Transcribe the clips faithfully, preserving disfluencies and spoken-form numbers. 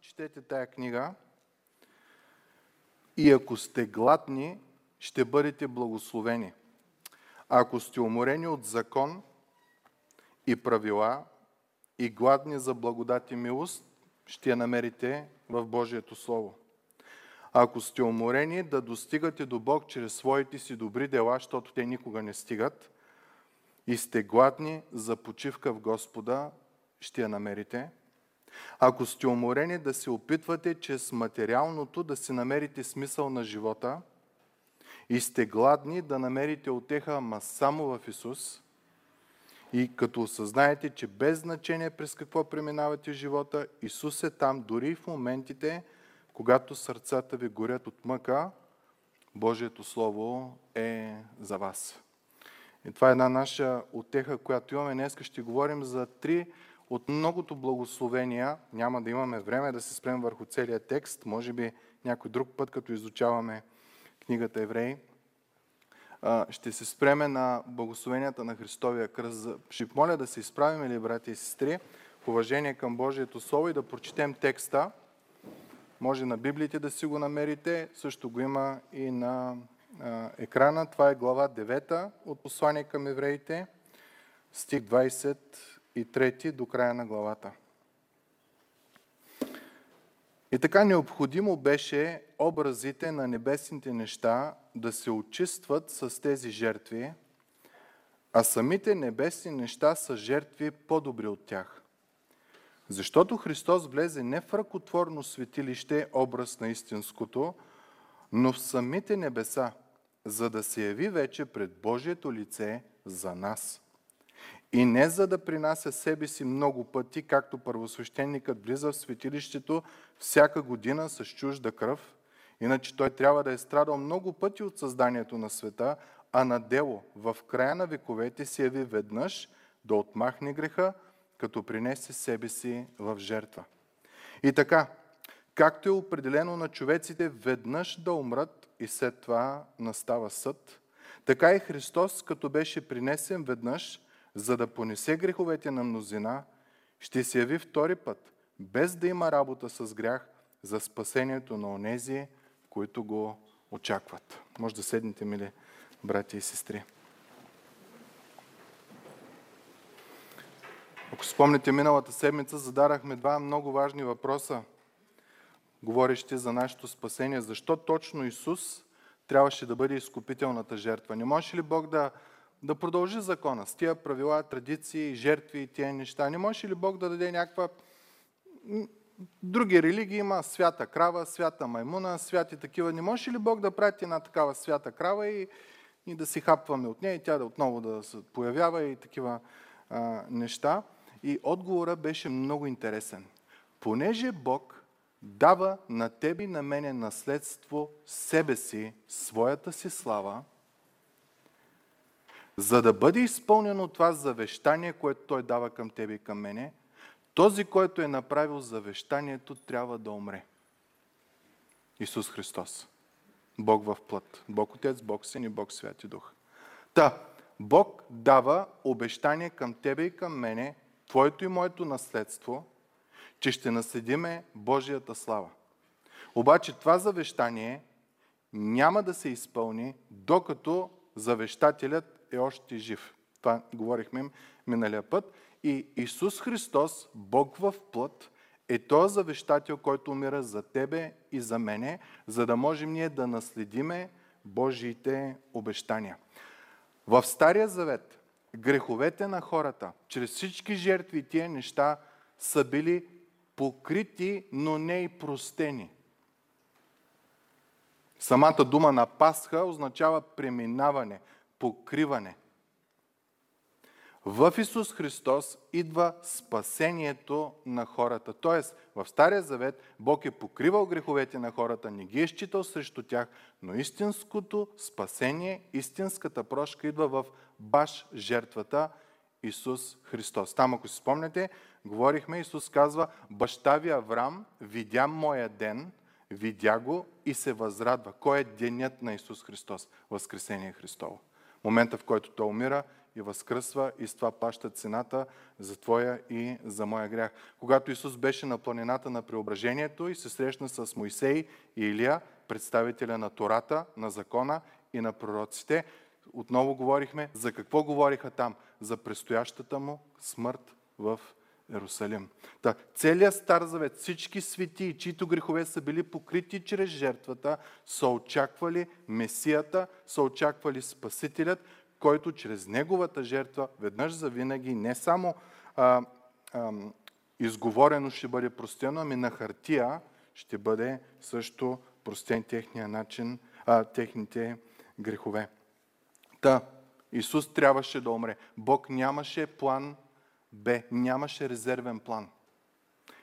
четете тая книга и ако сте гладни, ще бъдете благословени. Ако сте уморени от закон и правила и гладни за благодат и милост, ще я намерите в Божието Слово. Ако сте уморени, да достигате до Бог чрез своите си добри дела, защото те никога не стигат, и сте гладни за почивка в Господа, ще я намерите. Ако сте уморени, да се опитвате чрез материалното да си намерите смисъл на живота и сте гладни да намерите утеха, ама само в Исус, и като осъзнаете, че без значение през какво преминавате живота, Исус е там дори в моментите, когато сърцата ви горят от мъка, Божието Слово е за вас. И това е една наша утеха, която имаме. Днес ще говорим за три от многото благословения. Няма да имаме време да се спрем върху целия текст. Може би някой друг път, като изучаваме книгата Евреи, ще се спреме на благословенията на Христовия кръст. Ще моля да се изправим, или брати и сестри, в уважение към Божието Слово и да прочетем текста. Може на Библиите да си го намерите, също го има и на екрана. Това е глава девета от послание към евреите, стих двадесет и трети до края на главата. И така необходимо беше образите на небесните неща да се очистват с тези жертви, а самите небесни неща са жертви по-добри от тях. Защото Христос влезе не в ръкотворно светилище, образ на истинското, но в самите небеса, за да се яви вече пред Божието лице за нас. И не за да принася себе си много пъти, както първосвещеникът влиза в светилището всяка година с чужда кръв, иначе той трябва да е страдал много пъти от създанието на света, а на дело в края на вековете се яви веднъж да отмахне греха, като принесе себе си в жертва. И така, както е определено на човеците веднъж да умрат и след това настава съд, така и Христос, като беше принесен веднъж, за да понесе греховете на мнозина, ще се яви втори път, без да има работа с грях, за спасението на онези, които го очакват. Може да седнете, мили брати и сестри. Ако спомните, миналата седмица зададахме два много важни въпроса, говорещи за нашето спасение. Защо точно Исус трябваше да бъде изкупителната жертва? Не може ли Бог да, да продължи закона с тия правила, традиции, жертви и тия неща? Не може ли Бог да даде някаква... Други религии има свята крава, свята маймуна, святи такива. Не може ли Бог да прати една такава свята крава и, и да си хапваме от нея и тя да отново да се появява и такива а, неща? И отговорът беше много интересен. Понеже Бог дава на тебе и на мене наследство себе си, своята си слава, за да бъде изпълнено това завещание, което Той дава към тебе и към мене, този, който е направил завещанието, трябва да умре. Исус Христос. Бог в плът. Бог Отец, Бог Син и Бог Святи Дух. Та, Бог дава обещание към тебе и към мене, твоето и моето наследство, че ще наследиме Божията слава. Обаче това завещание няма да се изпълни, докато завещателят е още жив. Това говорихме им миналия път. И Исус Христос, Бог в плът, е този завещател, който умира за тебе и за мене, за да можем ние да наследиме Божиите обещания. В Стария Завет греховете на хората, чрез всички жертви и тия неща, са били покрити, но не и простени. Самата дума на Пасха означава преминаване, покриване. В Исус Христос идва спасението на хората. Тоест, в Стария Завет Бог е покривал греховете на хората, не ги е считал срещу тях, но истинското спасение, истинската прошка идва в баш жертвата Исус Христос. Там, ако си спомняте, говорихме, Исус казва: баща ви Аврам видя моя ден, видя го и се възрадва. Кой е денят на Исус Христос? Възкресение Христово. Момента, в който Той умира и възкръсва и с това плаща цената за твоя и за моя грях. Когато Исус беше на планината на преображението и се срещна с Мойсей и Илия, представителя на Тората, на закона и на пророците, отново говорихме, за какво говориха там? За предстоящата му смърт в Иерусалим. Та, целият Стар Завет, всички светии, чието грехове са били покрити чрез жертвата, са очаквали Месията, са очаквали Спасителят, който чрез неговата жертва веднъж завинаги не само а, а, изговорено ще бъде простено, ами на хартия ще бъде също простен техния начин, а, техните грехове. Та, Исус трябваше да умре. Бог нямаше план Б, нямаше резервен план.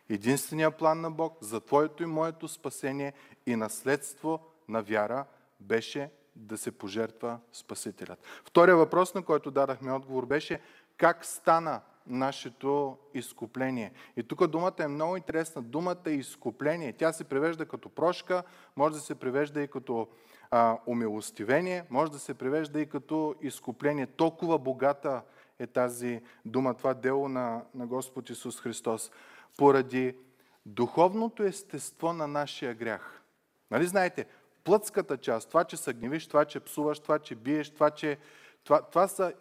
Единственият план на Бог за твоето и моето спасение и наследство на вяра беше да се пожертва Спасителят. Втория въпрос, на който дадахме отговор, беше как стана нашето изкупление. И тук думата е много интересна. Думата е изкупление. Тя се превежда като прошка, може да се превежда и като а, умилостивение, може да се превежда и като изкупление. Толкова богата е тази дума, това дело на, на Господ Исус Христос. Поради духовното естество на нашия грях. Нали знаете, плътската част, това, че се гневиш, това, че псуваш, това, че биеш, това, че... Това, това са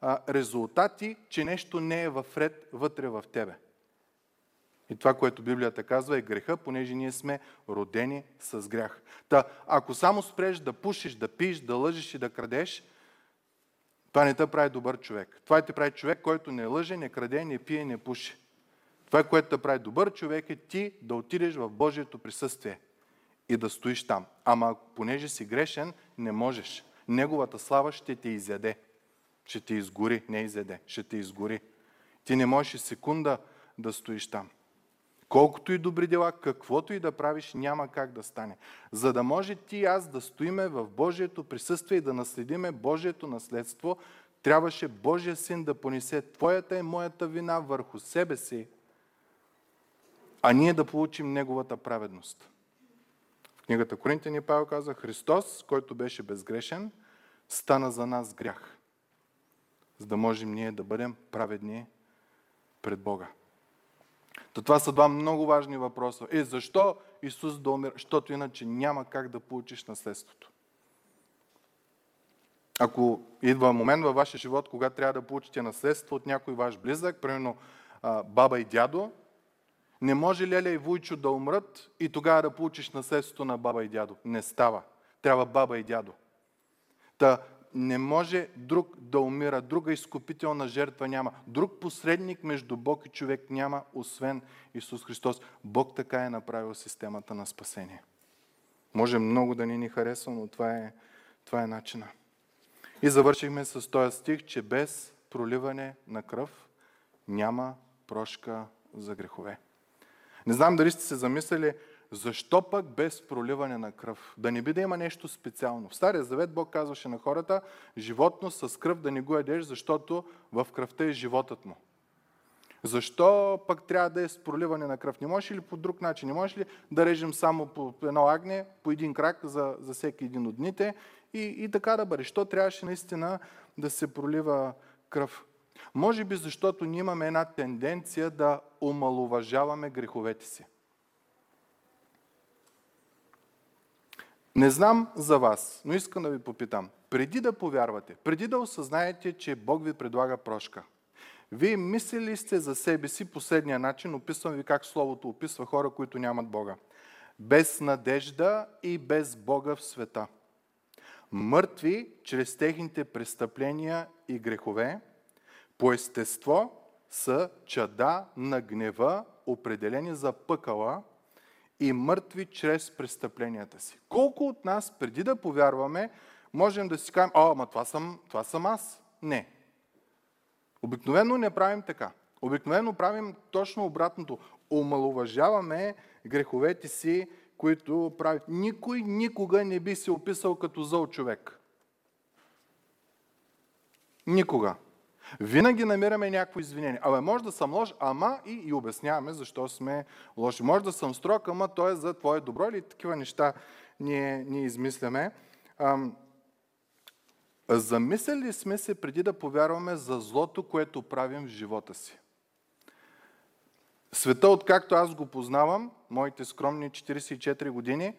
а, резултати, че нещо не е в ред вътре в тебе. И това, което Библията казва, е греха, понеже ние сме родени с грях. Та, ако само спреш да пушиш, да пиеш, да лъжиш и да крадеш, това не те прави добър човек. Това те прави човек, който не лъже, не краде, не пие, не пуши. Това, което те прави добър човек, е ти да отидеш в Божието присъствие и да стоиш там. Ама понеже си грешен, не можеш. Неговата слава ще те изяде. Ще те изгори, не изяде, ще те изгори. Ти не можеш секунда да стоиш там. Колкото и добри дела, каквото и да правиш, няма как да стане. За да може ти и аз да стоиме в Божието присъствие и да наследиме Божието наследство, трябваше Божия Син да понесе твоята и моята вина върху себе си, а ние да получим неговата праведност. В книгата Коринтяни Павел казва: Христос, който беше безгрешен, стана за нас грях, за да можем ние да бъдем праведни пред Бога. То това са два много важни въпроса. Е, защо Исус да умира? Защото иначе няма как да получиш наследството. Ако идва момент във вашия живот, кога трябва да получите наследство от някой ваш близък, примерно баба и дядо, не може Леля и Вуйчо да умрат и тогава да получиш наследството на баба и дядо. Не става. Трябва баба и дядо. Та не може друг да умира, друга изкупителна жертва няма. Друг посредник между Бог и човек няма, освен Исус Христос. Бог така е направил системата на спасение. Може много да ни ни харесва, но това е, това е начина. И завършихме с този стих, че без проливане на кръв няма прошка за грехове. Не знам дали сте се замислили, защо пък без проливане на кръв? Да не би да има нещо специално. В Стария Завет Бог казваше на хората: животно с кръв да не го ядеш, защото в кръвта е животът му. Защо пък трябва да е с проливане на кръв? Не можеш ли по друг начин? Не можеш ли да режем само по едно агне, по един крак за, за всеки един от дните и, и така да бъде? Що трябваше наистина да се пролива кръв? Може би защото ние имаме една тенденция да омаловажаваме греховете си. Не знам за вас, но искам да ви попитам. Преди да повярвате, преди да осъзнаете, че Бог ви предлага прошка, вие мислили сте за себе си последния начин? Описвам ви как Словото описва хора, които нямат Бога. Без надежда и без Бога в света. Мъртви чрез техните престъпления и грехове, по естество са чада на гнева, определени за пъкала, и мъртви чрез престъпленията си. Колко от нас, преди да повярваме, можем да си кажем: о, ама това съм, това съм аз? Не. Обикновено не правим така. Обикновено правим точно обратното. Омаловажаваме греховете си, които правим. Никой никога не би се описал като зъл човек. Никога. Винаги намираме някакво извинение. Абе, може да съм лош, ама и, и обясняваме защо сме лоши. Може да съм строг, ама то е за твое добро, или такива неща ние, ние измисляме. Ам, Замислили сме се преди да повярваме за злото, което правим в живота си. Света, откакто аз го познавам, моите скромни четирийсет и четири години,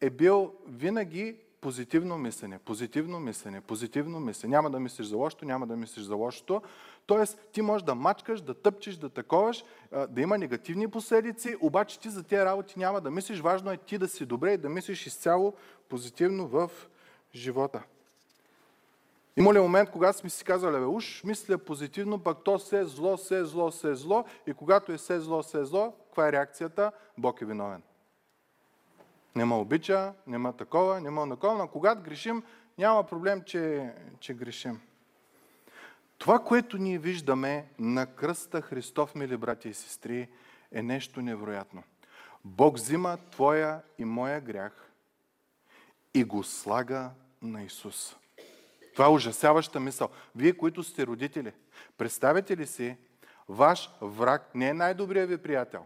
е бил винаги позитивно мислене, позитивно мислене, позитивно мислене. Няма да мислиш за лошото, няма да мислиш за лошото. Тоест, ти можеш да мачкаш, да тъпчеш, да таковаш, да има негативни последици, обаче ти за тези работи няма да мислиш. Важно е ти да си добре и да мислиш изцяло позитивно в живота. Има ли момент, когато сме си казали, бе, уж мисля позитивно, пък то се е зло, се е зло, се е зло, и когато е се е зло, се е зло, каква е реакцията? Бог е виновен. Нема обича, нема такова, нема накова, но когато грешим, няма проблем, че, че грешим. Това, което ние виждаме на кръста Христов, мили брати и сестри, е нещо невероятно. Бог взима твоя и моя грях и го слага на Исус. Това е ужасяваща мисъл. Вие, които сте родители, представете ли си, ваш враг не е най-добрият ви приятел.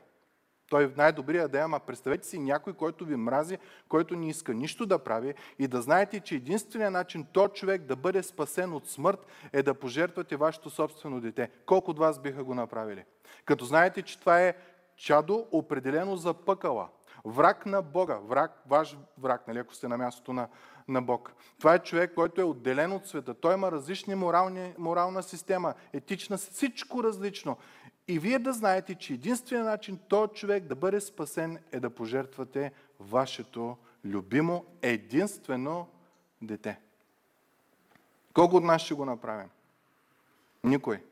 Той е най-добрият да е, ама представете си някой, който ви мрази, който не иска нищо да прави, и да знаете, че единственият начин този човек да бъде спасен от смърт е да пожертвате вашето собствено дете. Колко от вас биха го направили? Като знаете, че това е чадо, определено за пъкала. Враг на Бога, враг, ваш враг, нали, ако сте на мястото на, на Бог. Това е човек, който е отделен от света. Той има различни морални, морална система, етична, всичко различно. И вие да знаете, че единственият начин този човек да бъде спасен е да пожертвате вашето любимо единствено дете. Колко от нас ще го направим? Никой.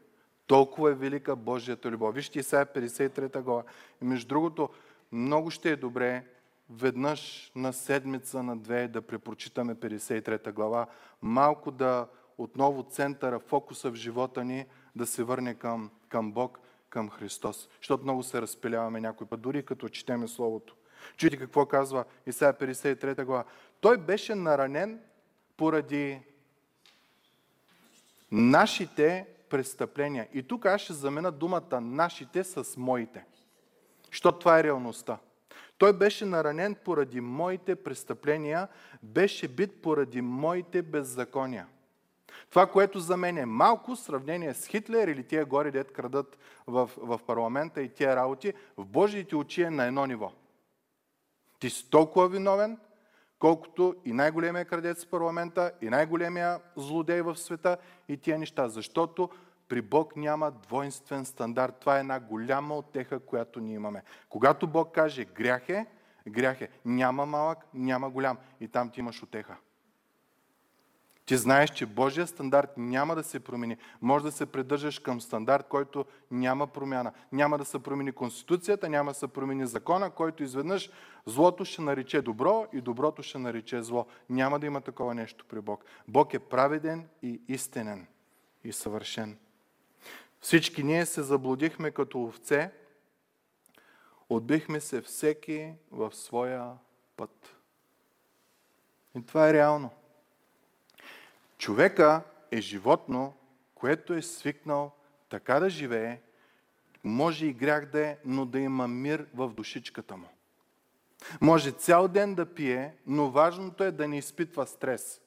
Толкова е велика Божията любов. Вижте Исая петдесет и трета глава. И между другото, много ще е добре веднъж на седмица, на две да препрочитаме петдесет и трета глава. Малко да отново центъра, фокуса в живота ни да се върне към, към Бог, към Христос. Защото много се разпиляваме някой път, дори като четеме Словото. Чуйте какво казва Исая петдесет и трета глава. Той беше наранен поради нашите престъпления. И тук аз ще замена думата нашите с моите. Защото това е реалността. Той беше наранен поради моите престъпления, беше бит поради моите беззакония. Това, което за мен е малко в сравнение с Хитлер или тия горе, дет крадат в, в парламента и тия работи, в Божиите очи е на едно ниво. Ти си толкова виновен, колкото и най-големия крадец в парламента, и най-големия злодей в света и тия неща. Защото при Бог няма двойствен стандарт. Това е една голяма утеха, която ние имаме. Когато Бог каже грях е, грях е. Няма малък, няма голям. И там ти имаш утеха. Ти знаеш, че Божия стандарт няма да се промени. Може да се придържаш към стандарт, който няма промяна. Няма да се промени Конституцията, няма да се промени закона, който изведнъж злото ще нарече добро и доброто ще нарече зло. Няма да има такова нещо при Бог. Бог е праведен и истинен и съвършен. Всички ние се заблудихме като овце, отбихме се всеки в своя път. И това е реално. Човека е животно, което е свикнал така да живее, може и грях да е, но да има мир в душичката му. Може цял ден да пие, но важното е да не изпитва стрес.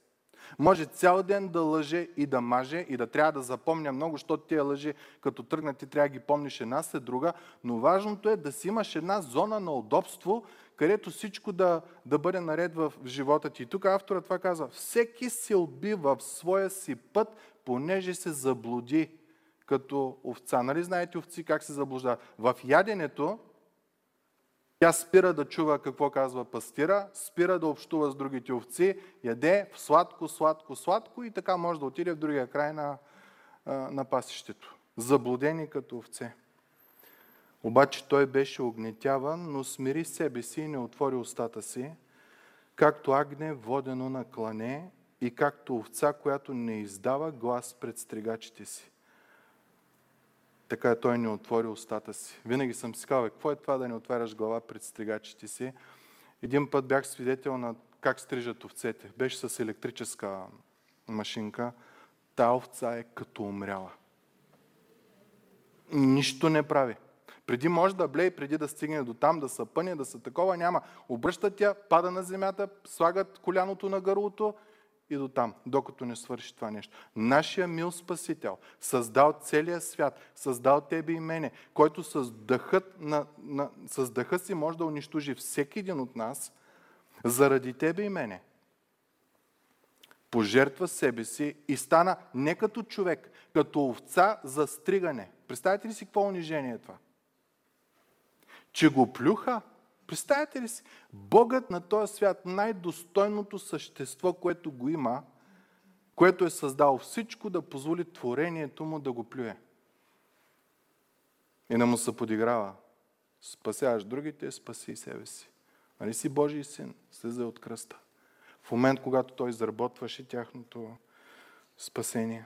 Може цял ден да лъже и да маже и да трябва да запомня много, защото тия лъжи, като тръгнат, ти трябва да ги помниш една след друга, но важното е да си имаш една зона на удобство, където всичко да, да бъде наред в живота ти. И тук авторът това казва: всеки се отби в своя си път, понеже се заблуди като овца. Нали знаете овци как се заблуждават? В яденето тя спира да чува какво казва пастира, спира да общува с другите овци, яде в сладко, сладко, сладко и така може да отиде в другия край на, на пасището. Заблудени като овце. Обаче той беше огнетяван, но смири себе си и не отвори устата си, както агне водено на клане и както овца, която не издава глас пред стригачите си. Така той не отвори устата си. Винаги съм си казал, какво е това да не отваряш глава пред стригачите си? Един път бях свидетел на как стрижат овцете. Беше с електрическа машинка. Та овца е като умряла. Нищо не прави. Преди може да блее, преди да стигне до там, да се пъне, да се такова, няма. Обръщат я, пада на земята, слагат коляното на гърлото и до там, докато не свърши това нещо. Нашия мил Спасител, създал целия свят, създал тебе и мене, който с дъхът, на, на, с дъхът си може да унищожи всеки един от нас, заради тебе и мене. Пожертва себе си и стана не като човек, като овца за стригане. Представете ли си какво унижение е това? Че го плюха? Представете ли си? Богът на този свят, най-достойното същество, което го има, което е създал всичко, да позволи творението му да го плюе. И да му се подиграва. Спасяваш другите, спаси себе си. Нали си Божий син? Слизай от кръста. В момент, когато той изработваше тяхното спасение.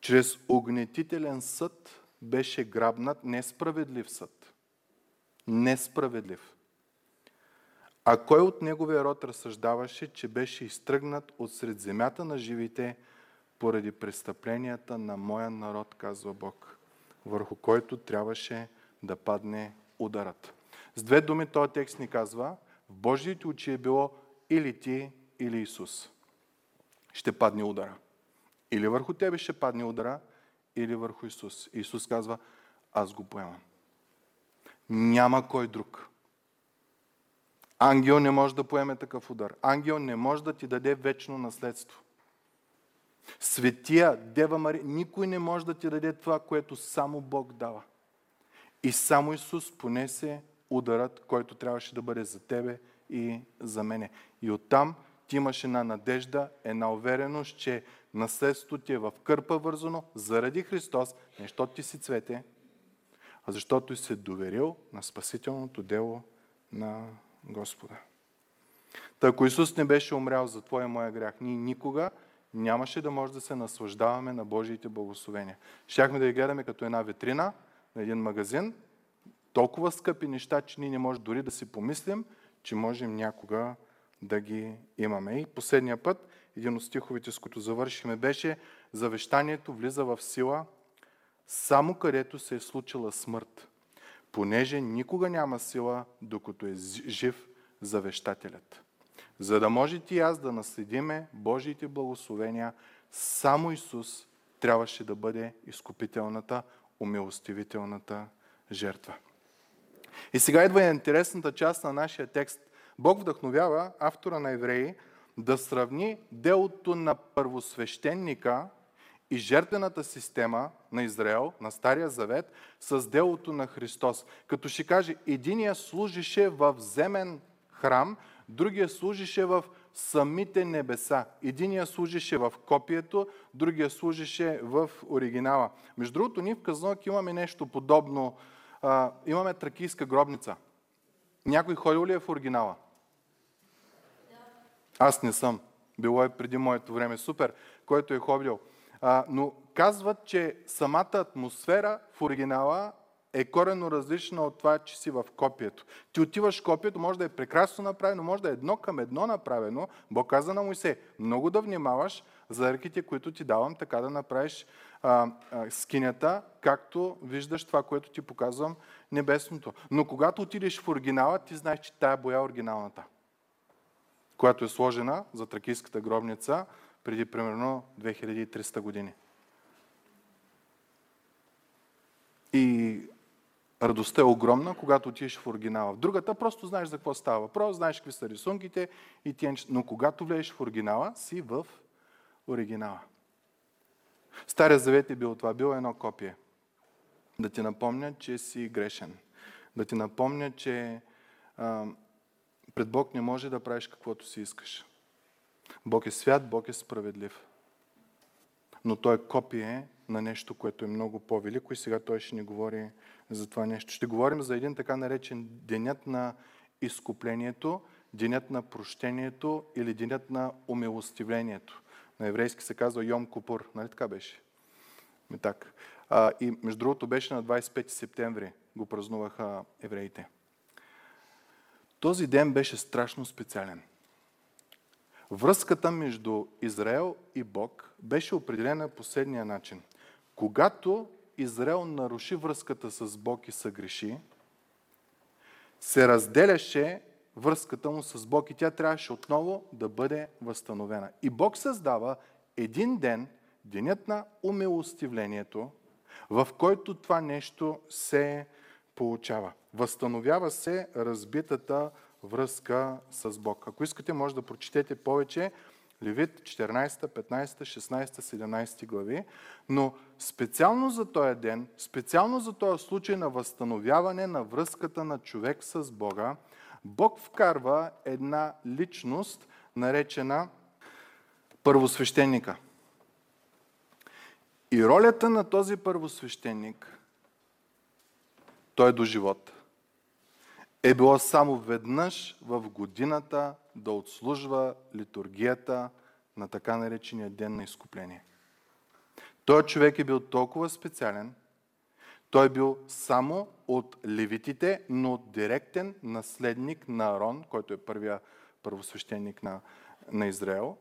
Чрез огнетителен съд беше грабнат несправедлив съд. Несправедлив. А кой от неговия род разсъждаваше, че беше изтръгнат от сред земята на живите поради престъпленията на моя народ, казва Бог, върху който трябваше да падне ударът. С две думи този текст ни казва, в Божиите очи е било или ти, или Исус. Ще падне удара. Или върху тебе ще падне удара, или върху Исус. Исус казва, аз го поемам. Няма кой друг. Ангел не може да поеме такъв удар. Ангел не може да ти даде вечно наследство. Светия Дева Мария, никой не може да ти даде това, което само Бог дава. И само Исус понесе ударът, който трябваше да бъде за тебе и за мене. И оттам ти имаш една надежда, една увереност, че наследството ти е в кърпа вързано заради Христос, не защото ти си цвете, а защото си доверил на спасителното дело на Господа. Та ако Исус не беше умрял за твоя и моя грях, ние никога нямаше да може да се наслаждаваме на Божиите благословения. Щяхме да ги гледаме като една витрина на един магазин, толкова скъпи неща, че ние не можем дори да си помислим, че можем някога да ги имаме. И последния път, един от стиховите, с които завършиме, беше: завещанието влиза в сила само където се е случила смърт, понеже никога няма сила, докато е жив завещателят. За да можете и аз да наследиме Божиите благословения, само Исус трябваше да бъде изкупителната, умилостивителната жертва. И сега идва интересната част на нашия текст. Бог вдъхновява автора на Евреи да сравни делото на първосвещеника и жертвената система на Израел, на Стария Завет, с делото на Христос. Като ще каже, единия служише в земен храм, другия служише в самите небеса. Единия служише в копието, другия служише в оригинала. Между другото, ние в Казанок имаме нещо подобно. А, имаме тракийска гробница. Някой ходил ли е в оригинала? Да. Аз не съм. Било е преди моето време. Супер, който е ходил. А, но казват, че самата атмосфера в оригинала е коренно различна от това, че си в копието. Ти отиваш в копието, може да е прекрасно направено, може да е едно към едно направено. Бог каза на Мойсей, много да внимаваш за ръките, които ти давам, така да направиш а, а, скинята, както виждаш това, което ти показвам небесното. Но когато отидеш в оригинала, ти знаеш, че тая боя е оригиналната, която е сложена за тракийската гробница преди примерно две хиляди и триста години. И радостта е огромна, когато отидеш в оригинала. В другата просто знаеш за какво става въпрос, знаеш какви са рисунките и тенчета. Но когато влезеш в оригинала, си в оригинала. Стария Завет е бил това, било едно копие. Да ти напомня, че си грешен. Да ти напомня, че а, пред Бог не може да правиш каквото си искаш. Бог е свят, Бог е справедлив. Но той е копие на нещо, което е много по-велико и сега той ще ни говори за това нещо. Ще говорим за един така наречен денят на изкуплението, денят на прощението или денят на умилостивлението. На еврейски се казва Йом Кипур, нали така беше? И, так. А, и между другото беше на двадесет и пети септември, го празнуваха евреите. Този ден беше страшно специален. Връзката между Израел и Бог беше определена по следния начин. Когато Израел наруши връзката с Бог и съгреши, се разделяше връзката му с Бог и тя трябваше отново да бъде възстановена. И Бог създава един ден, денят на умилостивлението, в който това нещо се получава. Възстановява се разбитата връзка с Бог. Ако искате, може да прочетете повече Левит четиринайсета, петнайсета, шестнайсета, седемнайсета глави, но специално за този ден, специално за този случай на възстановяване на връзката на човек с Бога, Бог вкарва една личност, наречена първосвещеника. И ролята на този първосвещеник, той е до живот, е било само веднъж в годината да отслужва литургията на така наречения ден на изкупление. Той човек е бил толкова специален, той е бил само от левитите, но от директен наследник на Арон, който е първия първосвещеник на, на Израел.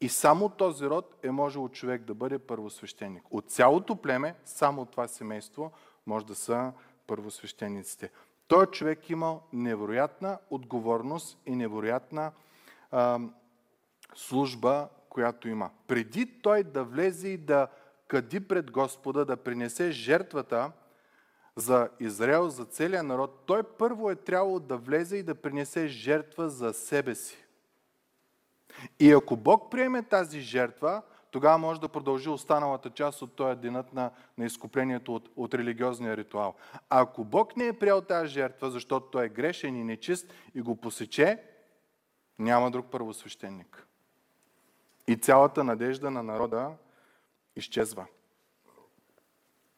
И само този род е можел човек да бъде първосвещеник. От цялото племе, само от това семейство, може да са първосвещениците. Той човек имал невероятна отговорност и невероятна а, служба, която има. Преди той да влезе и да къди пред Господа, да принесе жертвата за Израел, за целия народ, той първо е трябвало да влезе и да принесе жертва за себе си. И ако Бог приеме тази жертва, тогава може да продължи останалата част от този денът на, на изкуплението от, от религиозния ритуал. А ако Бог не е приел тази жертва, защото той е грешен и нечист и го посече, няма друг първосвещеник. И цялата надежда на народа изчезва.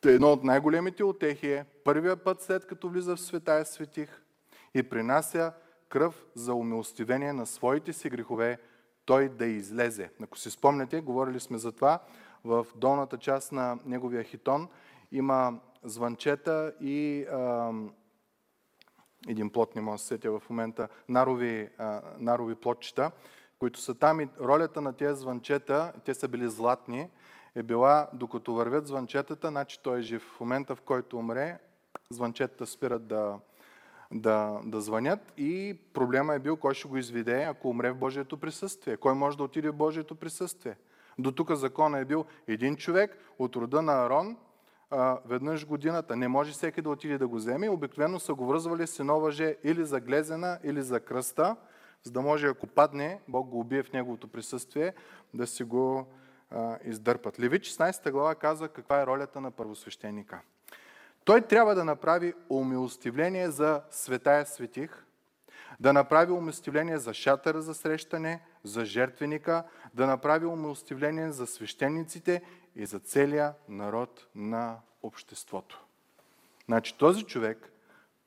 Едно от най-големите утехи е първия път, след като влиза в Святая Святих и принася кръв за умилостивение на своите си грехове, той да излезе. Ако си спомняте, говорили сме за това, в долната част на неговия хитон има звънчета и а, един плод, не мога да се сетя в момента, нарови, а, нарови плодчета, които са там и ролята на тези звънчета, те са били златни, е била, докато вървят звънчетата, значи той е жив. В момента, в който умре, звънчетата спират да... Да, да звънят и проблема е бил кой ще го изведе, ако умре в Божието присъствие. Кой може да отиде в Божието присъствие? До тук закона е бил един човек от рода на Арон а, веднъж годината. Не може всеки да отиде да го вземе. Обикновено са го връзвали синовъже или за глезена, или за кръста, за да може ако падне, Бог го убие в неговото присъствие, да си го а, издърпат. Левит шестнайсета глава казва каква е ролята на първосвещеника. Той трябва да направи умилостивление за Светая Светих, да направи умилостивление за шатъра за срещане, за жертвеника, да направи умилостивление за свещениците и за целия народ на обществото. Значи този човек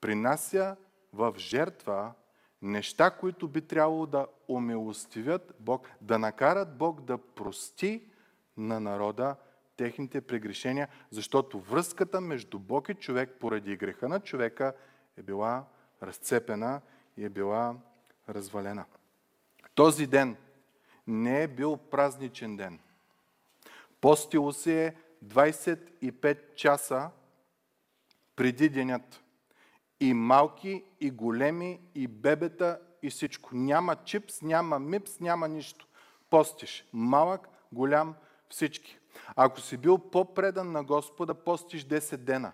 принася в жертва неща, които би трябвало да умилостивят Бог, да накарат Бог да прости на народа техните прегрешения, защото връзката между Бог и човек поради греха на човека е била разцепена и е била развалена. Този ден не е бил празничен ден. Постило се е двайсет и пет часа преди денят. И малки, и големи, и бебета, и всичко. Няма чипс, няма мипс, няма нищо. Постиш. Малък, голям, всички. Ако си бил по-предан на Господа, постиш десет дена,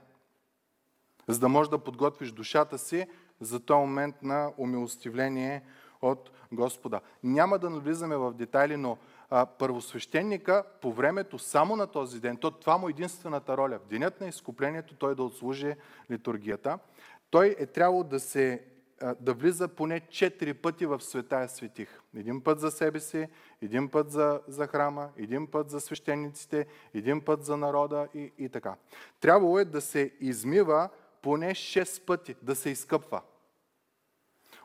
за да можеш да подготвиш душата си за този момент на умилостивление от Господа. Няма да навлизаме в детайли, но а, първосвещеника по времето само на този ден, то това му единствената роля. В денят на изкуплението той да отслужи литургията. Той е трябвало да се да влиза поне четири пъти в Светая Светих. Един път за себе си, един път за, за храма, един път за свещениците, един път за народа и, и така. Трябвало е да се измива поне шест пъти, да се изкъпва.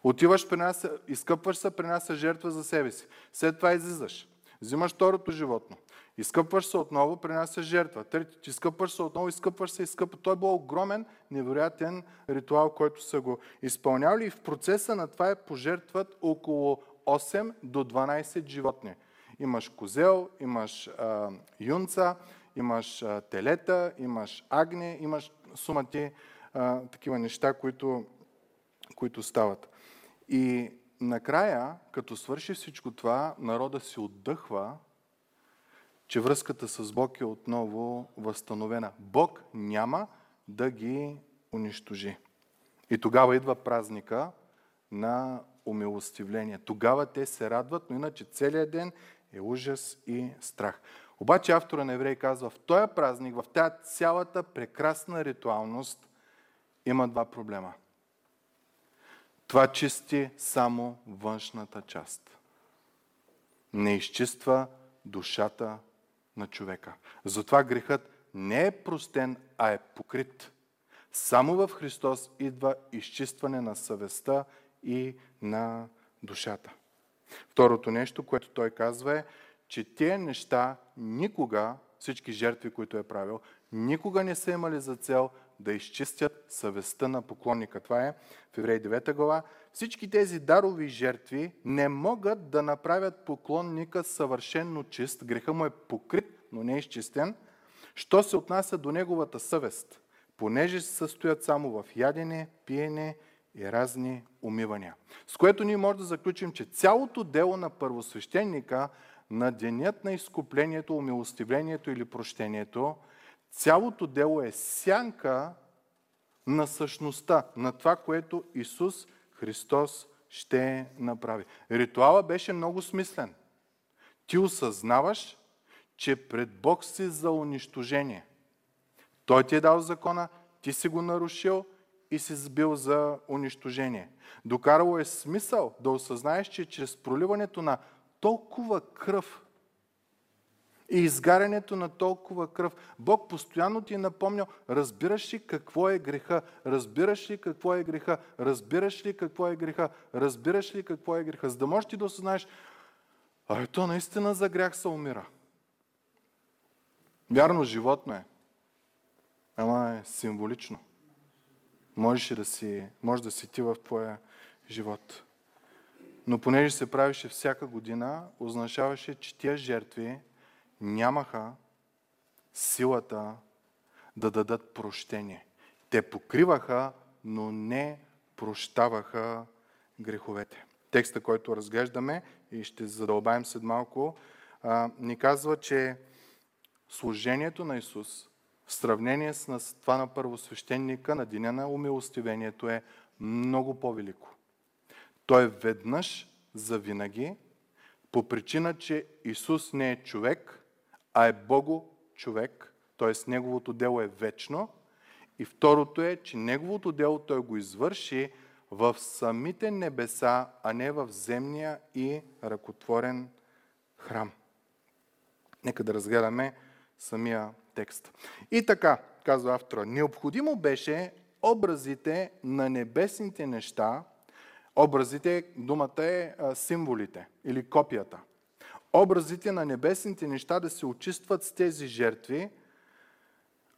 Отиваш, принася, изкъпваш се, принася жертва за себе си. След това излизаш, взимаш второто животно. Изкъпваш се отново, принася жертва. Трети, изкъпваш се отново, изкъпваш се, изкъпва. Той е бил огромен, невероятен ритуал, който са го изпълнявали. И в процеса на това е пожертват около осем до дванайсет животни. Имаш козел, имаш а, юнца, имаш а, телета, имаш агне, имаш сумати а, такива неща, които, които стават. И накрая, като свърши всичко това, народа си отдъхва, че връзката с Бог е отново възстановена. Бог няма да ги унищожи. И тогава идва празника на умилостивление. Тогава те се радват, но иначе целият ден е ужас и страх. Обаче автора на Евреи казва, в този празник, в тази цялата прекрасна ритуалност има два проблема. Това чисти само външната част. Не изчиства душата на човека. Затова грехът не е простен, а е покрит. Само в Христос идва изчистване на съвестта и на душата. Второто нещо, което той казва е, че тия неща никога, всички жертви, които е правил, никога не са имали за цел да изчистят съвестта на поклонника. Това е в Евреи девета глава. Всички тези дарови жертви не могат да направят поклонника съвършенно чист. Грехът му е покрит, но не е изчистен. Що се отнася до неговата съвест? Понеже се състоят само в ядене, пиене и разни умивания. С което ние можем да заключим, че цялото дело на първосвещеника на денят на изкуплението, умилостивлението или прощението, цялото дело е сянка на същността, на това, което Исус Христос ще направи. Ритуалът беше много смислен. Ти осъзнаваш, че пред Бог си за унищожение. Той ти е дал закона, ти си го нарушил и си сбил за унищожение. Докарало е смисъл да осъзнаеш, че чрез проливането на толкова кръв и изгарянето на толкова кръв, Бог постоянно ти е напомнял, разбираш ли какво е греха, разбираш ли какво е греха, разбираш ли какво е греха, разбираш ли какво е греха, за да можеш ти да осъзнаеш, а ето наистина за грях се умира. Вярно, животно е, ама е символично. Можеш да си, може да си ти в твоя живот. Но понеже се правеше всяка година, означаваше, че тия жертви нямаха силата да дадат прощение. Те покриваха, но не прощаваха греховете. Текста, който разглеждаме и ще задълбаем след малко, ни казва, че служението на Исус в сравнение с това на първосвещеника на деня на умилостивението е много по-велико. Той веднъж завинаги, по причина, че Исус не е човек, а е Бого човек, т.е. неговото дело е вечно. И второто е, че неговото дело той го извърши в самите небеса, а не в земния и ръкотворен храм. Нека да разгледаме самия текст. И така, казва автора, необходимо беше образите на небесните неща. Образите, думата е символите или копията. Образите на небесните неща да се очистват с тези жертви,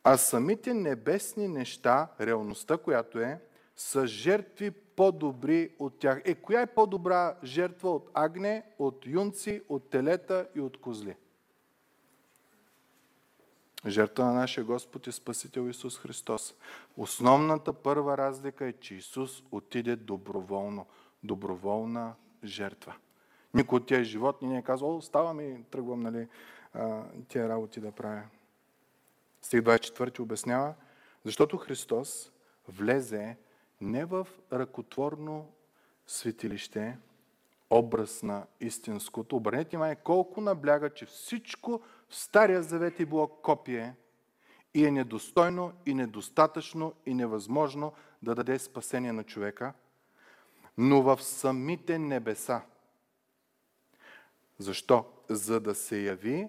а самите небесни неща, реалността, която е, са жертви по-добри от тях. Е, коя е по-добра жертва от агне, от юнци, от телета и от козли? Жертва на нашия Господ и Спасител Исус Христос. Основната първа разлика е, че Исус отиде доброволно. Доброволна жертва. Никой от тези животни не е казал, о, ставам и тръгвам, нали, тия работи да правя. Стих двадесет и четвърти обяснява, защото Христос влезе не в ръкотворно светилище, образ на истинското. Обърнете внимание колко набляга, че всичко в Стария Завет е било копие и е недостойно, и недостатъчно, и невъзможно да даде спасение на човека, но в самите небеса. Защо? За да се яви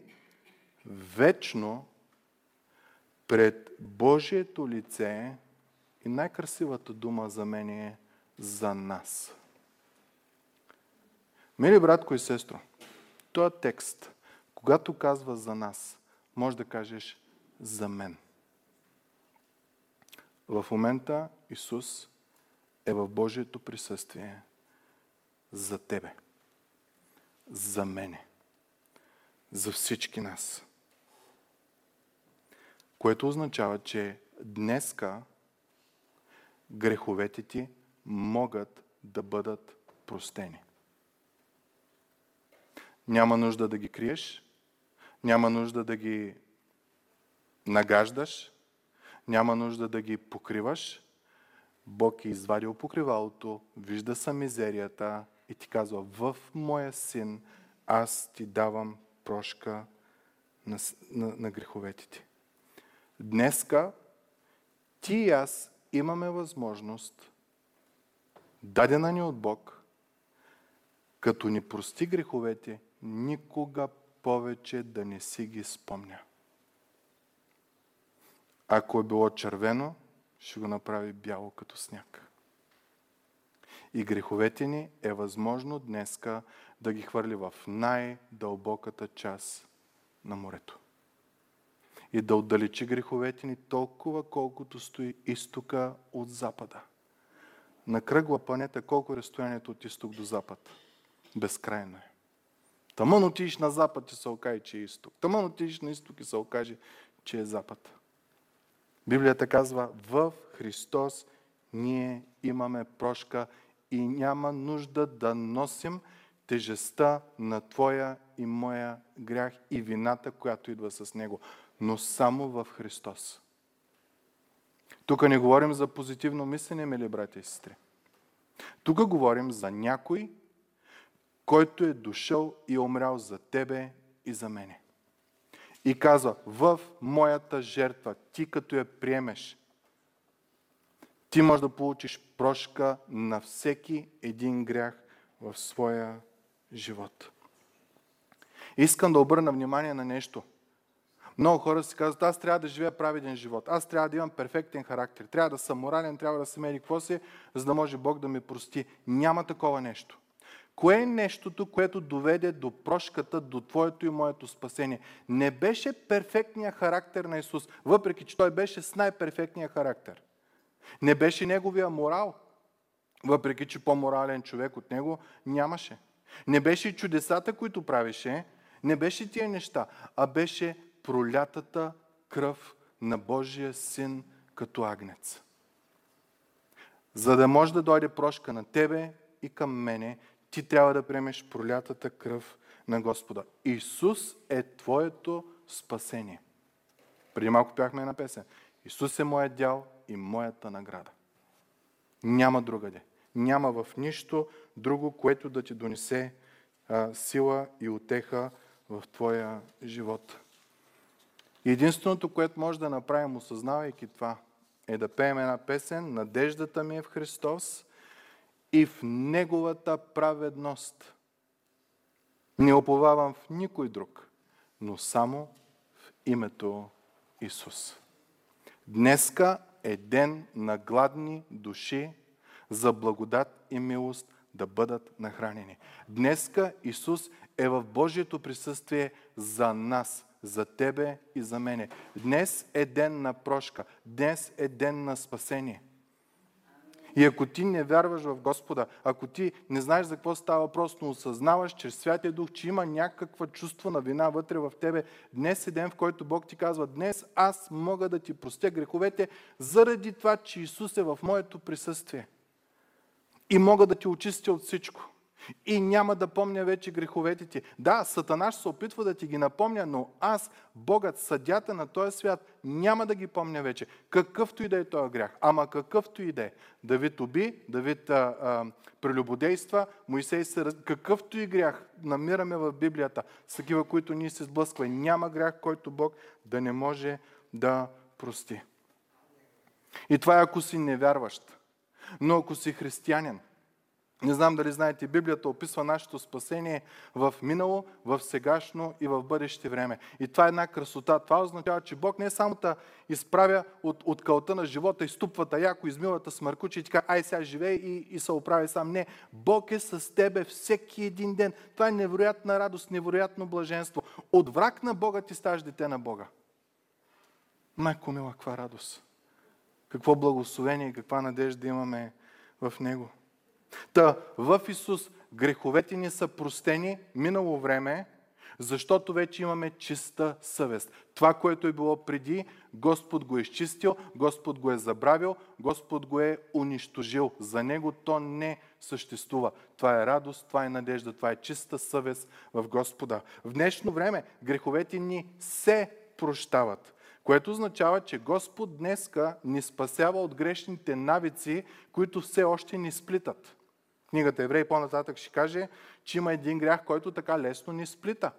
вечно пред Божието лице и най-красивата дума за мен е за нас. Мили братко и сестро, този текст, когато казва за нас, може да кажеш за мен. В момента Исус е в Божието присъствие за тебе, за мене, за всички нас. Което означава, че днеска греховете ти могат да бъдат простени. Няма нужда да ги криеш, няма нужда да ги нагаждаш, няма нужда да ги покриваш. Бог е извадил покривалото, вижда са мизерията и ти казва: в моя син аз ти давам прошка на, на, на греховете ти. Днеска ти и аз имаме възможност, дадена ни от Бог, като ни прости греховете, никога повече да не си ги спомня. Ако е било червено, ще го направи бяло като сняг. И греховете ни е възможно днеска да ги хвърли в най-дълбоката част на морето. И да отдалечи греховете ни толкова, колкото стои изтока от запада. На кръгла планета колко е разстоянието от изток до запад? Безкрайно е. Тамън отидеш на запад и се окаже, че е изток. Тамън отидеш на изток и се окаже, че е запад. Библията казва: в Христос ние имаме прошка и няма нужда да носим тежестта на твоя и моя грях и вината, която идва с него. Но само в Христос. Тук не говорим за позитивно мислене, мили братя и сестри. Тук говорим за някой, който е дошъл и умрял за тебе и за мене. И казва: в моята жертва, ти като я приемеш, ти можеш да получиш прошка на всеки един грях в своя живот. Искам да обърна внимание на нещо. Много хора си казват: аз трябва да живея праведен живот, аз трябва да имам перфектен характер, трябва да съм морален, трябва да съм еди какво си, за да може Бог да ми прости. Няма такова нещо. Кое е нещото, което доведе до прошката, до твоето и моето спасение? Не беше перфектният характер на Исус, въпреки че той беше с най-перфектния характер. Не беше неговия морал, въпреки че по-морален човек от него нямаше. Не беше чудесата, които правеше, не беше тия неща, а беше пролятата кръв на Божия син като агнец. За да може да дойде прошка на тебе и към мене, ти трябва да приемеш пролятата кръв на Господа. Исус е твоето спасение. Преди малко пяхме една песен. Исус е моят дял и моята награда. Няма другаде. Няма в нищо друго, което да ти донесе а, сила и утеха в твоя живот. Единственото, което може да направим, осъзнавайки това, е да пеем една песен: надеждата ми е в Христос и в неговата праведност. Не оповавам в никой друг, но само в името Исус. Днеска е ден на гладни души за благодат и милост да бъдат нахранени. Днеска Исус е в Божието присъствие за нас, за тебе и за мене. Днес е ден на прошка. Днес е ден на спасение. И ако ти не вярваш в Господа, ако ти не знаеш за какво става въпрос, но осъзнаваш чрез Святия Дух, че има някаква чувство на вина вътре в тебе, днес е ден, в който Бог ти казва: днес аз мога да ти простя греховете, заради това, че Исус е в моето присъствие. И мога да ти очистя от всичко. И няма да помня вече греховете ти. Да, Сатана ще се опитва да ти ги напомня, но аз, Богът, съдята на този свят, няма да ги помня вече. Какъвто и да е този грях. Ама какъвто и да е. Давид уби, Давид а, а, прелюбодейства, Мойсей се раз... Какъвто и грях намираме в Библията, с такива, които ние се сблъскваме. Няма грях, който Бог да не може да прости. И това е ако си невярващ. Но ако си християнин, не знам дали знаете, Библията описва нашето спасение в минало, в сегашно и в бъдеще време. И това е една красота. Това означава, че Бог не е само да изправя от, от кълта на живота, изтупва та яко, измива та смъркуче и така: ай сега живей и, и се оправи сам. Не, Бог е с тебе всеки един ден. Това е невероятна радост, невероятно блаженство. От враг на Бога ти ставаш дете на Бога. Майко мила, каква радост! Какво благословение и каква надежда имаме в него. Та в Исус греховете ни са простени минало време, Защото вече имаме чиста съвест. Това, което е било преди, Господ го е изчистил, Господ го е забравил, Господ го е унищожил. За него то не съществува. Това е радост, това е надежда, това е чиста съвест в Господа. В днешно време греховете ни се прощават. Което означава, че Господ днеска ни спасява от грешните навици, които все още ни сплитат. Книгата Евреи по-нататък ще каже, че има един грях, който така лесно ни сплита.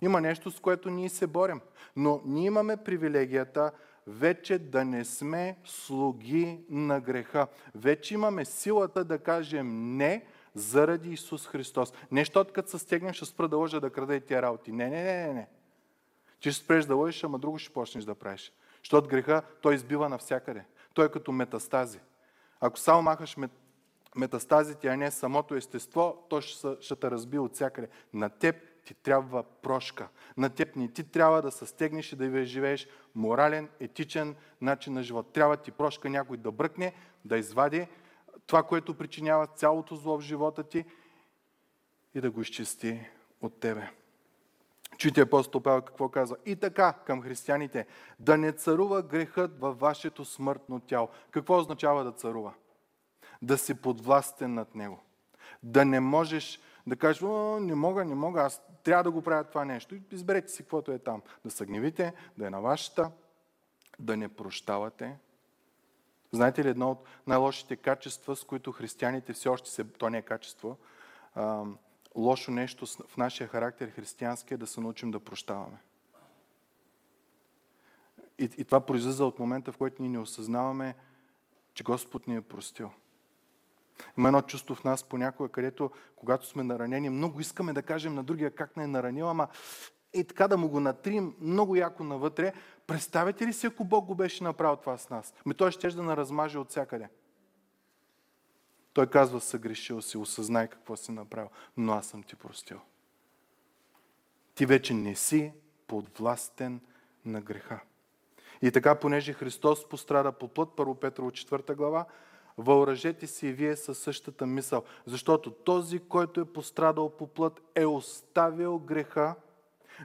Има нещо, с което ние се борим. Но ние имаме привилегията вече да не сме слуги на греха. Вече имаме силата да кажем не заради Исус Христос. Нещо, като се стегнем, ще спра да лъжа, да крада и тия работи. Не, не, не, не, не. Ти ще спреш да лъжиш, ама друго ще почнеш да правиш. Защото греха, той избива навсякъде. Той е като метастази. Ако само махаш метастази, метастазите, а не самото естество, то ще, ще те разби от всякъде. На теб ти трябва прошка. На теб не ти трябва да се стегнеш и да живееш морален, етичен начин на живот. Трябва ти прошка някой да бръкне, да извади това, което причинява цялото зло в живота ти и да го изчисти от тебе. Чуйте апостол Павел какво казва. И така към християните, да не царува грехът във вашето смъртно тяло. Какво означава да царува? Да си подвластен над него. Да не можеш да кажеш, о, не мога, не мога, аз трябва да го правя това нещо. Изберете си каквото е там. Да се гневите, да е на вашата, да не прощавате. Знаете ли, едно от най-лошите качества, с които християните все още се... То не е качество. А, лошо нещо в нашия характер християнски е да се научим да прощаваме. И, и това произлиза от момента, в който ние не осъзнаваме, че Господ ни е простил. Има едно чувство в нас понякога, където, когато сме наранени, много искаме да кажем на другия как не е наранил, ама и така да му го натрим много яко навътре. Представете ли си, ако Бог го беше направил това с нас? Ме той ще да наразмаже от всякъде. Той казва, съгрешил си, осъзнай какво си направил, но аз съм ти простил. Ти вече не си подвластен на греха. И така, понеже Христос пострада по плът, Първо Петра от четвърта глава, въоръжете си и вие със същата мисъл, защото този, който е пострадал по плът, е оставил греха,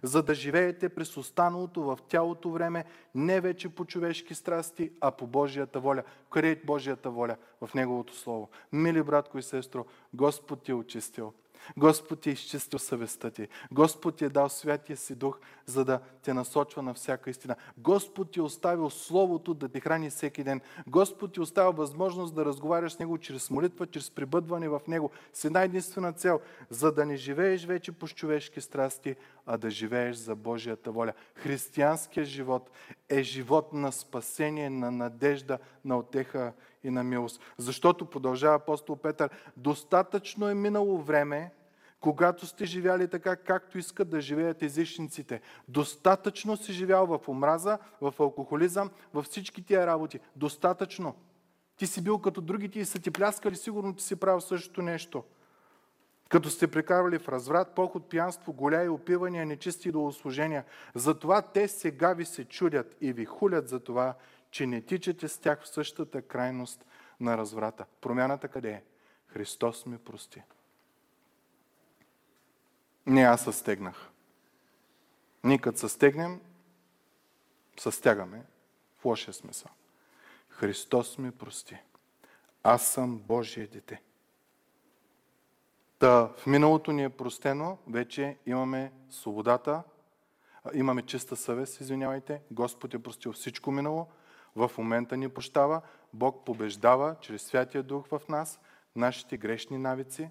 за да живеете през останалото в тялото време, не вече по човешки страсти, а по Божията воля. Къде е Божията воля? В Неговото Слово. Мили братко и сестро, Господ ти е очистил. Господ ти е изчистил съвестта ти. Господ ти е дал Святия си Дух, за да те насочва на всяка истина. Господ ти е оставил Словото да те храни всеки ден. Господ ти е оставил възможност да разговаряш с Него чрез молитва, чрез прибъдване в Него. С една единствена цел, за да не живееш вече по човешки страсти, а да живееш за Божията воля. Християнският живот е живот на спасение, на надежда, на утеха и на милост. Защото, продължава апостол Петър, достатъчно е минало време, когато сте живяли така, както искат да живеят езичниците. Достатъчно си живял в омраза, в алкохолизъм, във всички тия работи. Достатъчно. Ти си бил като другите и са ти пляскали, сигурно ти си правил същото нещо. Като сте прекарвали в разврат, поход, пиянство, голяи опивания, нечисти идолослужения. Затова те сега ви се чудят и ви хулят за това, че не тичате с тях в същата крайност на разврата. Промяната къде е? Христос ми прости. Не, аз се стегнах. Ние като се стегнем, се стягаме в лошия смисъл. Христос ми прости. Аз съм Божие дете. Та в миналото ни е простено, вече имаме свободата, имаме чиста съвест, извинявайте, Господ е простил всичко минало, в момента ни прощава, Бог побеждава чрез Святия Дух в нас нашите грешни навици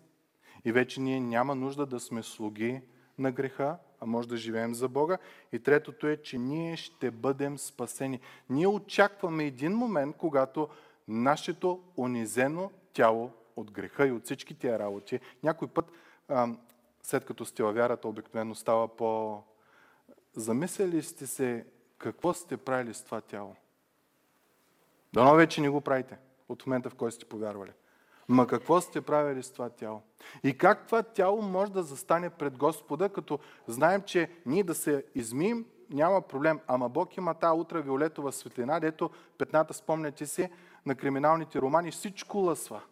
и вече ние няма нужда да сме слуги на греха, а може да живеем за Бога. И третото е, че ние ще бъдем спасени. Ние очакваме един момент, когато нашето унизено тяло от греха и от всички тия работи, някой път, а, след като сте във вярата, обикновено става по... Замисляли сте се какво сте правили с това тяло? Дано вече не го правите от момента, в който сте повярвали. Ма какво сте правили с това тяло? И как това тяло може да застане пред Господа, като знаем, че ние да се измием, няма проблем. Ама Бог има тая ултравиолетова светлина, дето петната, спомняте си, на криминалните романи, всичко лъсва.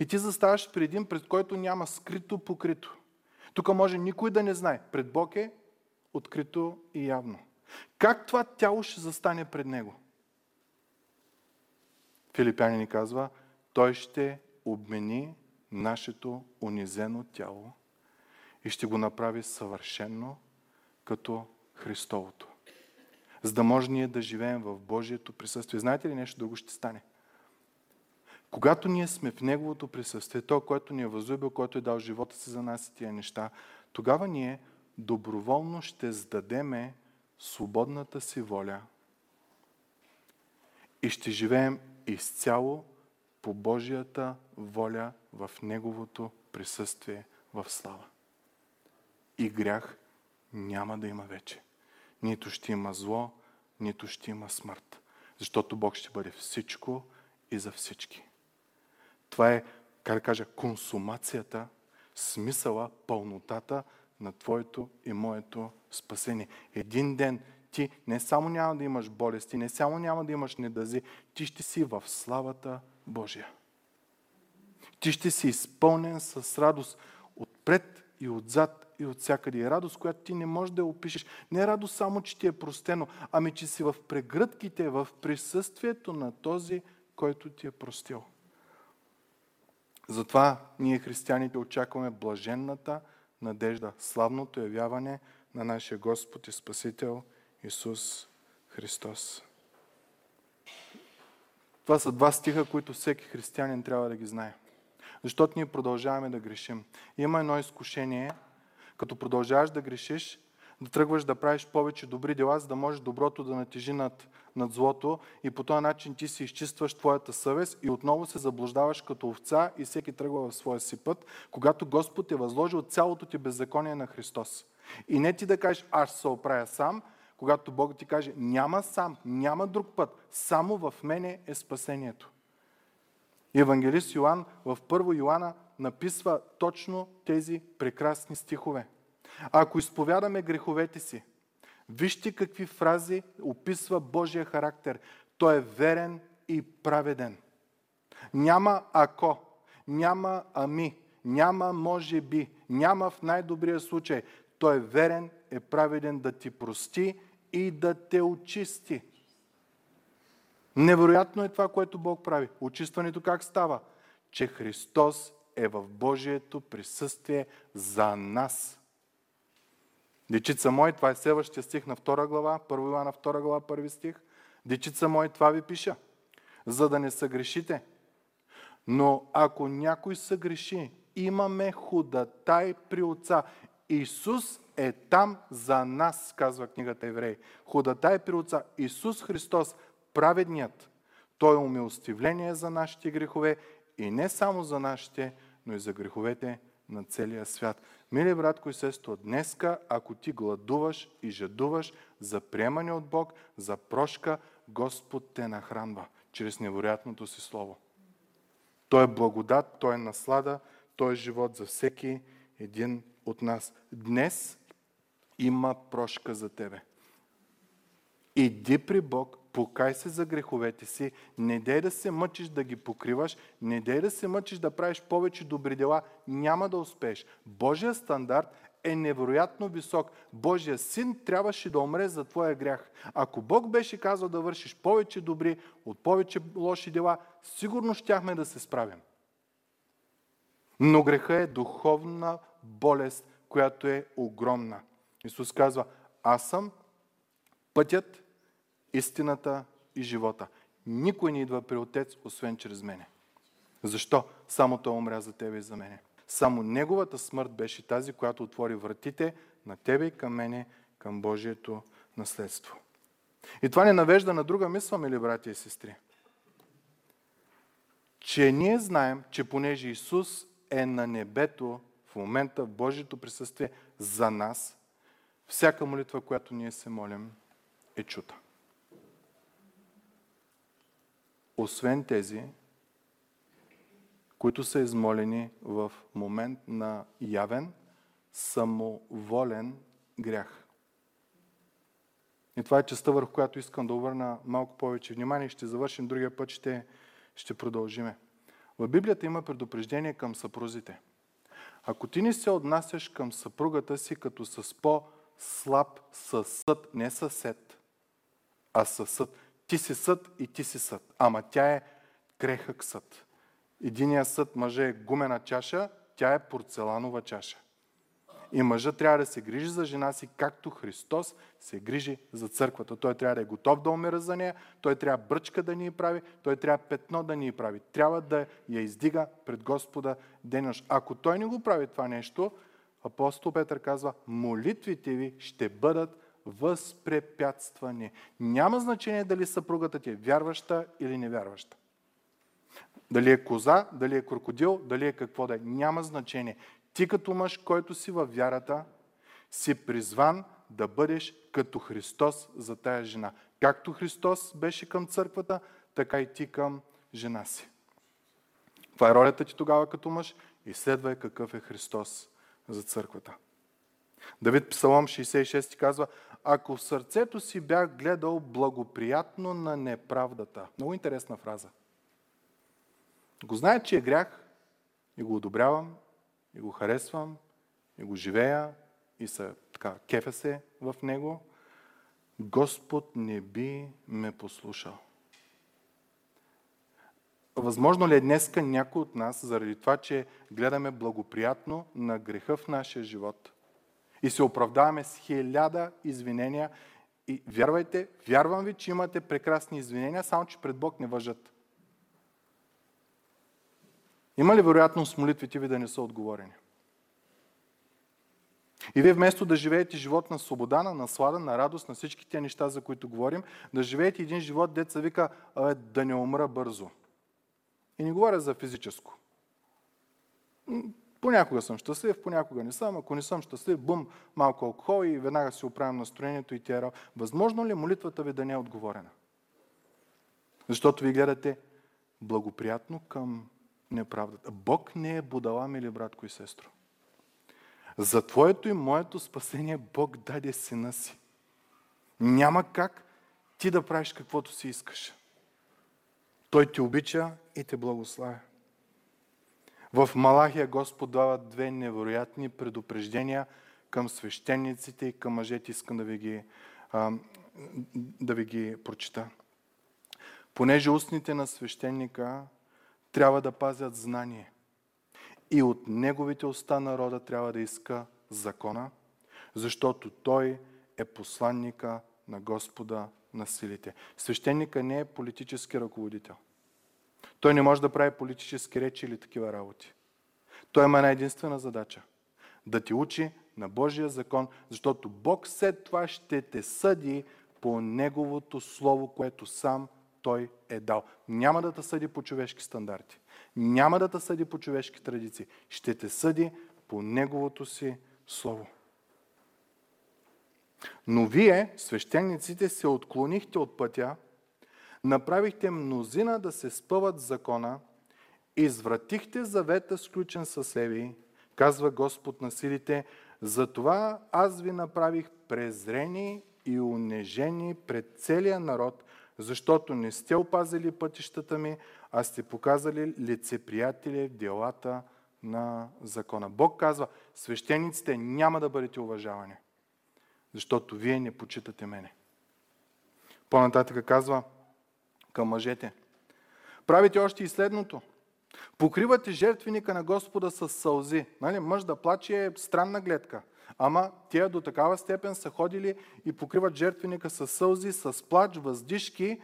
И ти заставаш пред един, пред който няма скрито покрито. Тук може никой да не знае. Пред Бог е открито и явно. Как това тяло ще застане пред Него? Филипиани ни казва, Той ще обмени нашето унизено тяло и ще го направи съвършено като Христовото. За да може ние да живеем в Божието присъствие. Знаете ли нещо друго ще стане? Когато ние сме в Неговото присъствие, Той, който ни е възлюбил, който е дал живота си за нас и тия неща, тогава ние доброволно ще сдадеме свободната си воля и ще живеем изцяло по Божията воля в Неговото присъствие в слава. И грях няма да има вече. Нито ще има зло, нито ще има смърт. Защото Бог ще бъде всичко и за всички. Това е, как да кажа, консумацията, смисъла, пълнотата на твоето и моето спасение. Един ден ти не само няма да имаш болести, не само няма да имаш недъзи, ти ще си в славата Божия. Ти ще си изпълнен с радост отпред и отзад и от всякъде. И радост, която ти не можеш да я опишеш. Не е радост само, че ти е простено, ами че си в прегръдките, в присъствието на този, който ти е простил. Затова ние, християните, очакваме блаженната надежда, славното явяване на нашия Господ и Спасител Исус Христос. Това са два стиха, които всеки християнин трябва да ги знае. Защото ние продължаваме да грешим. Има едно изкушение, като продължаваш да грешиш, да тръгваш да правиш повече добри дела, за да можеш доброто да натежи над, над злото и по този начин ти си изчистваш твоята съвест и отново се заблуждаваш като овца и всеки тръгва в своя си път, когато Господ е възложил цялото ти беззаконие на Христос. И не ти да кажеш, аз се оправя сам, когато Бог ти каже, няма сам, няма друг път, само в мене е спасението. Евангелист Йоан в Първо Йоана написва точно тези прекрасни стихове. Ако изповядаме греховете си, вижте какви фрази описва Божия характер. Той е верен и праведен. Няма ако, няма ами, няма може би, няма в най-добрия случай. Той е верен, е праведен да ти прости и да те очисти. Невероятно е това, което Бог прави. Очистването как става? Че Христос е в Божието присъствие за нас. Дечица мой, това е следващия стих на втора глава, Първо Йоана втора глава, първи стих. Дечица мой, това ви пиша, за да не съгрешите. Но ако някой съгреши, имаме худатай при Отца. Исус е там за нас, казва книгата Евреи. Худатай при Отца. Исус Христос, праведният. Той е умилостивление за нашите грехове и не само за нашите, но и за греховете на целия свят. Мили братко и сестро, днеска, ако ти гладуваш и жадуваш за приемане от Бог, за прошка, Господ те нахранва чрез невероятното си слово. Той е благодат, той е наслада, той е живот за всеки един от нас. Днес има прошка за тебе. Иди при Бог, покай се за греховете си, не дей да се мъчиш да ги покриваш, не дей да се мъчиш да правиш повече добри дела, няма да успееш. Божия стандарт е невероятно висок. Божия син трябваше да умре за твоя грях. Ако Бог беше казал да вършиш повече добри от повече лоши дела, сигурно щяхме да се справим. Но греха е духовна болест, която е огромна. Исус казва, аз съм пътят, истината и живота. Никой не идва при Отец, освен чрез мене. Защо? Само Той умря за тебе и за мене. Само Неговата смърт беше тази, която отвори вратите на тебе и към мене, към Божието наследство. И това ни навежда на друга мисъл, мили братя и сестри. Че ние знаем, че понеже Исус е на небето в момента в Божието присъствие за нас, всяка молитва, която ние се молим, е чута. Освен тези, които са измолени в момент на явен, самоволен грях. И това е частта, върху която искам да обърна малко повече внимание. Ще завършим другия път, ще, ще продължиме. В Библията има предупреждение към съпрузите. Ако ти не се отнасяш към съпругата си като с по-слаб съсъд, не съсед, а съсъд. Ти си съд и ти си съд. Ама тя е крехък съд. Единият съд, мъже, е гумена чаша, тя е порцеланова чаша. И мъжът трябва да се грижи за жена си, както Христос се грижи за църквата. Той трябва да е готов да умира за нея, той трябва бръчка да ни прави, той трябва петно да ни прави. Трябва да я издига пред Господа ден и нощ. Ако той не го прави това нещо, апостол Петър казва, молитвите ви ще бъдат възпрепятствани. Няма значение дали съпругата ти е вярваща или невярваща. Дали е коза, дали е крокодил, дали е какво да е. Няма значение. Ти като мъж, който си във вярата, си призван да бъдеш като Христос за тая жена. Както Христос беше към църквата, така и ти към жена си. Това е ролята ти тогава като мъж и следвай какъв е Христос за църквата. Давид Псалом шейсет и шест казва, ако в сърцето си бях гледал благоприятно на неправдата. Много интересна фраза. Го знае, че е грях и го одобрявам, и го харесвам, и го живея, и са, така, кефя се в него. Господ не би ме послушал. Възможно ли е днеска някой от нас, заради това, че гледаме благоприятно на греха в нашия живот и се оправдаваме с хиляда извинения, и вярвайте, вярвам ви, че имате прекрасни извинения, само че пред Бог не важат. Има ли вероятност молитвите ви да не са отговорени? И вие вместо да живеете живот на свобода, на наслада, на радост, на всички тези неща, за които говорим, да живеете един живот, деца вика, да не умра бързо. И не говоря за физическо. Понякога съм щастлив, понякога не съм. Ако не съм щастлив, бум, малко алкохол и веднага си оправям настроението и тя работа. Възможно ли молитвата ви да не е отговорена? Защото ви гледате благоприятно към неправдата. Бог не е будала, мили братко и сестро. За твоето и моето спасение Бог даде сина си. Няма как ти да правиш каквото си искаш. Той те обича и те благославя. В Малахия Господ дава две невероятни предупреждения към свещениците и към мъжете. Искам да ви ги, а, да ви ги прочита. Понеже устните на свещеника трябва да пазят знание. И от неговите уста народа трябва да иска закона, защото той е посланника на Господа на силите. Свещеника не е политически ръководител. Той не може да прави политически речи или такива работи. Той има една единствена задача. Да те учи на Божия закон, защото Бог след това ще те съди по неговото слово, което сам Той е дал. Няма да те съди по човешки стандарти. Няма да те съди по човешки традиции. Ще те съди по неговото си слово. Но вие, свещениците, се отклонихте от пътя, направихте мнозина да се спъват закона, извратихте завета, сключен с Левий, казва Господ на силите, затова аз ви направих презрени и унижени пред целия народ, защото не сте опазили пътищата ми, а сте показали лицеприятели в делата на закона. Бог казва, свещениците няма да бъдете уважавани, защото вие не почитате мене. По-нататък казва към мъжете, правите още и следното. Покривате жертвеника на Господа с сълзи. Нали? Мъж да плаче е странна гледка. Ама те до такава степен са ходили и покриват жертвеника с сълзи, с плач, въздишки,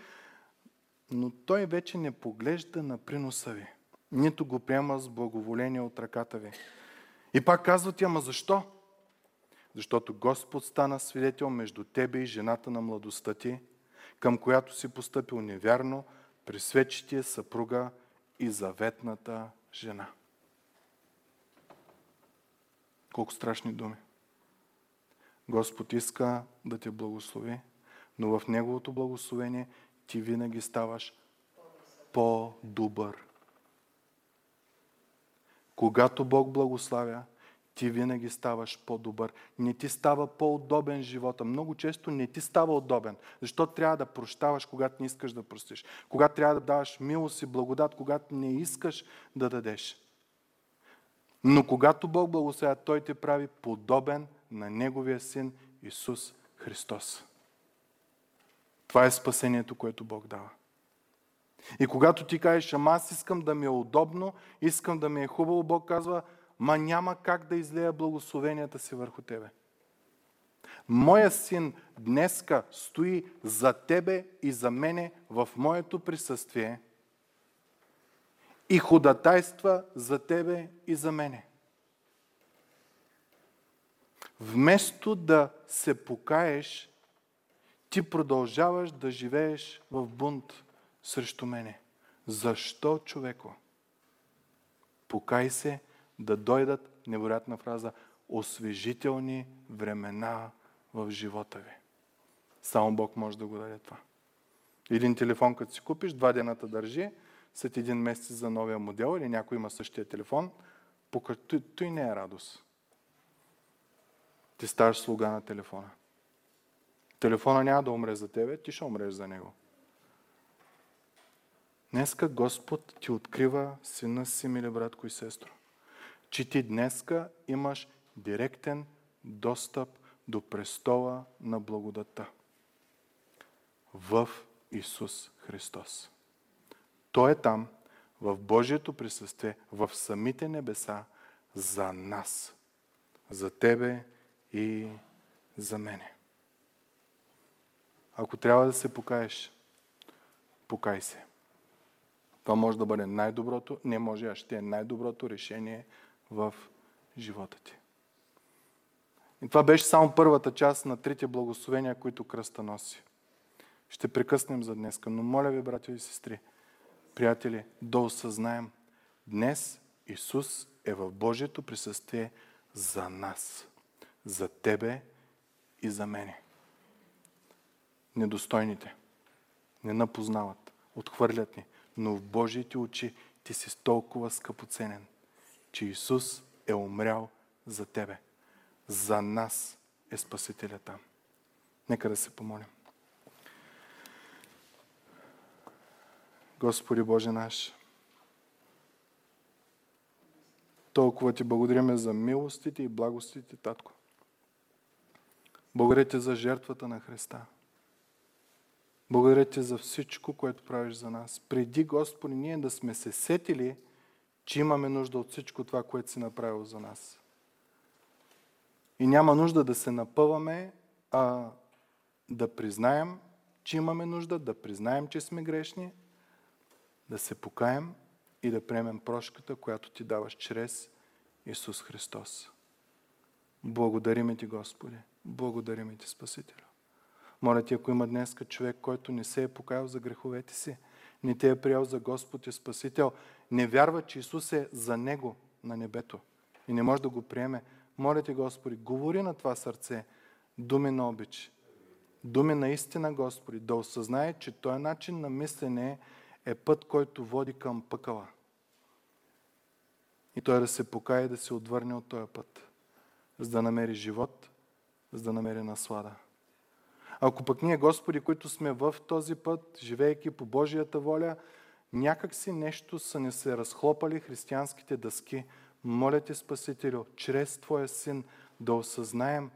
но той вече не поглежда на приноса ви. Нито го приема с благоволение от ръката ви. И пак казвате, ама защо? Защото Господ стана свидетел между тебе и жената на младостта ти, към която си постъпил невярно, при свечетия съпруга и заветната жена. Колко страшни думи. Господ иска да те благослови, но в Неговото благословение ти винаги ставаш по-добър. Когато Бог благославя, ти винаги ставаш по-добър. Не ти става по-удобен живота. Много често не ти става удобен. Защо трябва да прощаваш, когато не искаш да простиш? Когато трябва да даваш милост и благодат, когато не искаш да дадеш? Но когато Бог благославя, Той те прави подобен на Неговия Син Исус Христос. Това е спасението, което Бог дава. И когато ти кажеш, ама аз искам да ми е удобно, искам да ми е хубаво, Бог казва, ма няма как да излея благословенията си върху тебе. Моя син днеска стои за тебе и за мене в моето присъствие и ходатайства за тебе и за мене. Вместо да се покаеш, ти продължаваш да живееш в бунт срещу мене. Защо, човеко? Покай се, да дойдат, невероятна фраза, освежителни времена в живота ви. Само Бог може да го даде това. Един телефон, като си купиш, два дената държи, след един месец за новия модел или някой има същия телефон, покато и не е радост. Ти ставаш слуга на телефона. Телефона няма да умре за тебе, ти ще умреш за него. Днеска Господ ти открива сина си, мили братко и сестро, че ти днеска имаш директен достъп до престола на благодата в Исус Христос. Той е там, в Божието присъствие, в самите небеса, за нас, за тебе и за мене. Ако трябва да се покаеш, покай се. Това може да бъде най-доброто, не може, а ще е най-доброто решение в живота ти. И това беше само първата част на трите благословения, които кръста носи. Ще прекъснем за днеска, но моля ви, братя и сестри, приятели, да осъзнаем. Днес Исус е в Божието присъствие за нас, за тебе и за мене. Недостойните не напознават, отхвърлят ни, но в Божиите очи ти си толкова скъпоценен, че Исус е умрял за тебе. За нас е Спасителя там. Нека да се помолим. Господи Боже наш, толкова ти благодарим за милостите и благостите, Татко. Благодаря ти за жертвата на Христа. Благодаря ти за всичко, което правиш за нас. Преди, Господи, ние да сме се сетили, че имаме нужда от всичко това, което си направил за нас. И няма нужда да се напъваме, а да признаем, че имаме нужда, да признаем, че сме грешни, да се покаем и да приемем прошката, която ти даваш чрез Исус Христос. Благодарим ти, Господи. Благодарим ти, Спасителю. Моля ти, ако има днеска човек, който не се е покаял за греховете си, не те е приял за Господ и Спасител, не вярва, че Исус е за него на небето и не може да го приеме, моля ти, Господи, говори на това сърце думи на обич, думи на истина, Господи, да осъзнае, че този начин на мислене е път, който води към пъкала. И той да се покая и да се отвърне от този път, за да намери живот, за да намери наслада. Ако пък ние, Господи, които сме в този път, живеейки по Божията воля, някак си нещо са не се разхлопали християнските дъски, моля те, Спасителю, чрез Твоя Син да осъзнаем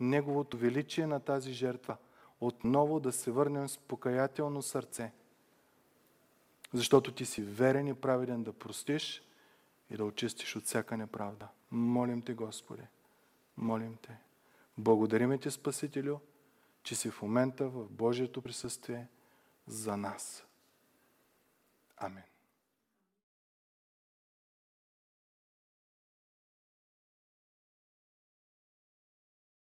Неговото величие на тази жертва, отново да се върнем с покаятелно сърце, защото Ти си верен и праведен да простиш и да очистиш от всяка неправда. Молим Те, Господи, молим Те. Благодарим Ти, Спасителю, че си в момента в Божието присъствие за нас. Амин.